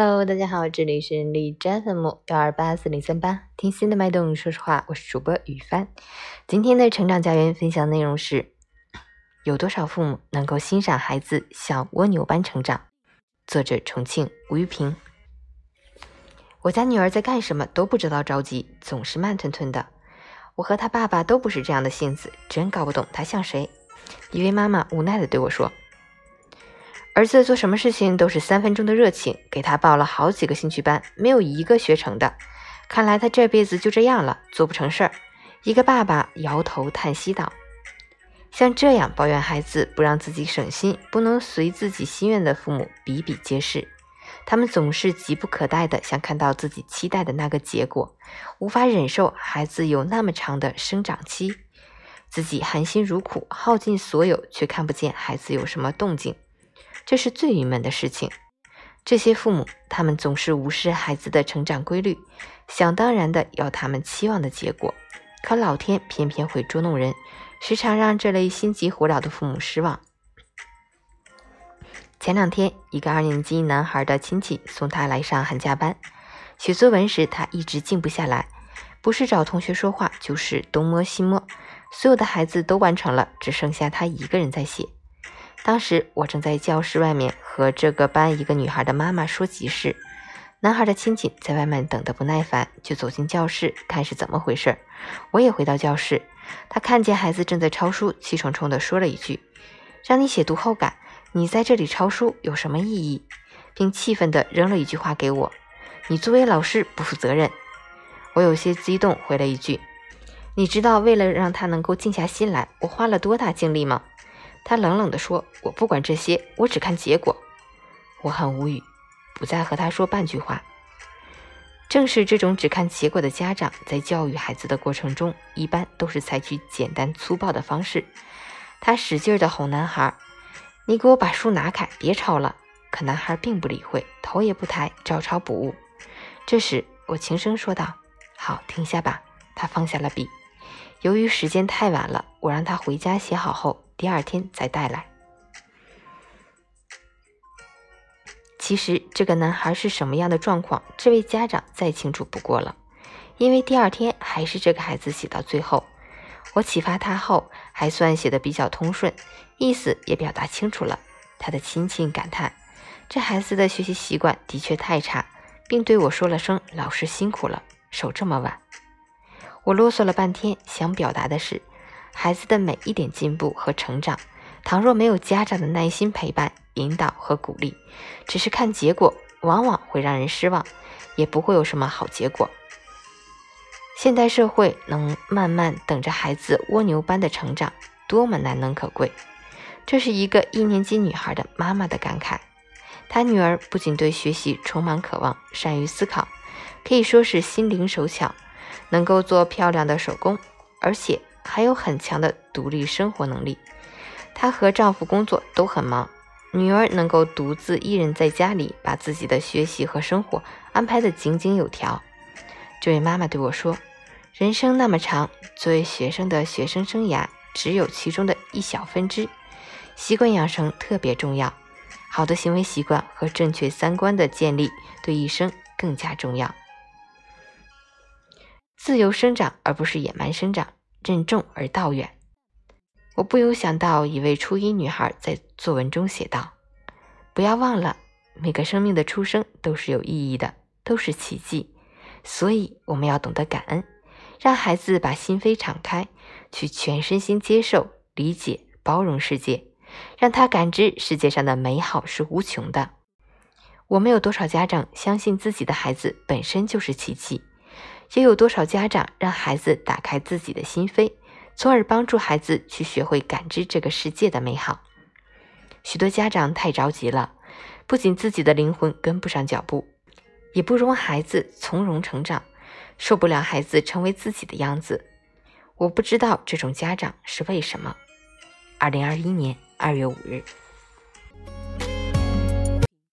Hello， 大家好，这里是李詹粉木1284038，听心的脉动，说实话，我是主播雨帆。今天的成长家园分享内容是：有多少父母能够欣赏孩子小蜗牛般成长？作者：重庆吴玉平。我家女儿在干什么都不知道着急，总是慢吞吞的。我和她爸爸都不是这样的性子，真搞不懂她像谁。一位妈妈无奈地对我说。儿子做什么事情都是3分钟的热情，给他报了好几个兴趣班，没有一个学成的。看来他这辈子就这样了，做不成事儿。一个爸爸摇头叹息道：“像这样抱怨孩子不让自己省心，不能随自己心愿的父母比比皆是。他们总是急不可待的想看到自己期待的那个结果，无法忍受孩子有那么长的生长期，自己含辛茹苦，耗尽所有，却看不见孩子有什么动静。”这是最郁闷的事情。这些父母，他们总是无视孩子的成长规律，想当然的要他们期望的结果。可老天偏偏会捉弄人，时常让这类心急火燎的父母失望。前两天，一个2年级男孩的亲戚送他来上寒假班，写作文时他一直静不下来，不是找同学说话，就是东摸西摸。所有的孩子都完成了，只剩下他一个人在写。当时我正在教室外面和这个班一个女孩的妈妈说急事，男孩的亲戚在外面等得不耐烦，就走进教室看是怎么回事。我也回到教室，他看见孩子正在抄书，气冲冲地说了一句：“让你写读后感，你在这里抄书有什么意义？”并气愤地扔了一句话给我：“你作为老师不负责任。”我有些激动回了一句：“你知道为了让他能够静下心来，我花了多大精力吗？”他冷冷地说：“我不管这些，我只看结果。”我很无语，不再和他说半句话。正是这种只看结果的家长，在教育孩子的过程中，一般都是采取简单粗暴的方式。他使劲地哄男孩：“你给我把书拿开，别抄了。”可男孩并不理会，头也不抬，照抄不误。这时，我轻声说道：“好，停下吧。”他放下了笔。由于时间太晚了，我让他回家写好后，第二天再带来。其实这个男孩是什么样的状况，这位家长再清楚不过了，因为第二天还是这个孩子写到最后。我启发他后，还算写得比较通顺，意思也表达清楚了。他的亲戚感叹，这孩子的学习习惯的确太差，并对我说了声：“老师辛苦了，手这么晚。”我啰嗦了半天，想表达的是，孩子的每一点进步和成长，倘若没有家长的耐心陪伴、引导和鼓励，只是看结果，往往会让人失望，也不会有什么好结果。现代社会能慢慢等着孩子蜗牛般的成长，多么难能可贵！这是一个1年级女孩的妈妈的感慨。她女儿不仅对学习充满渴望，善于思考，可以说是心灵手巧，能够做漂亮的手工，而且还有很强的独立生活能力。她和丈夫工作都很忙，女儿能够独自一人在家里把自己的学习和生活安排得井井有条。这位妈妈对我说：“人生那么长，作为学生的学生生涯只有其中的一小分支，习惯养成特别重要，好的行为习惯和正确3观的建立对一生更加重要。”自由生长而不是野蛮生长，任重而道远。我不由想到一位初1女孩在作文中写道：“不要忘了，每个生命的出生都是有意义的，都是奇迹，所以我们要懂得感恩，让孩子把心扉敞开，去全身心接受、理解、包容世界，让他感知世界上的美好是无穷的。”我们有多少家长相信自己的孩子本身就是奇迹？也有多少家长让孩子打开自己的心扉，从而帮助孩子去学会感知这个世界的美好？许多家长太着急了，不仅自己的灵魂跟不上脚步，也不容孩子从容成长，受不了孩子成为自己的样子。我不知道这种家长是为什么。2021年2月5日。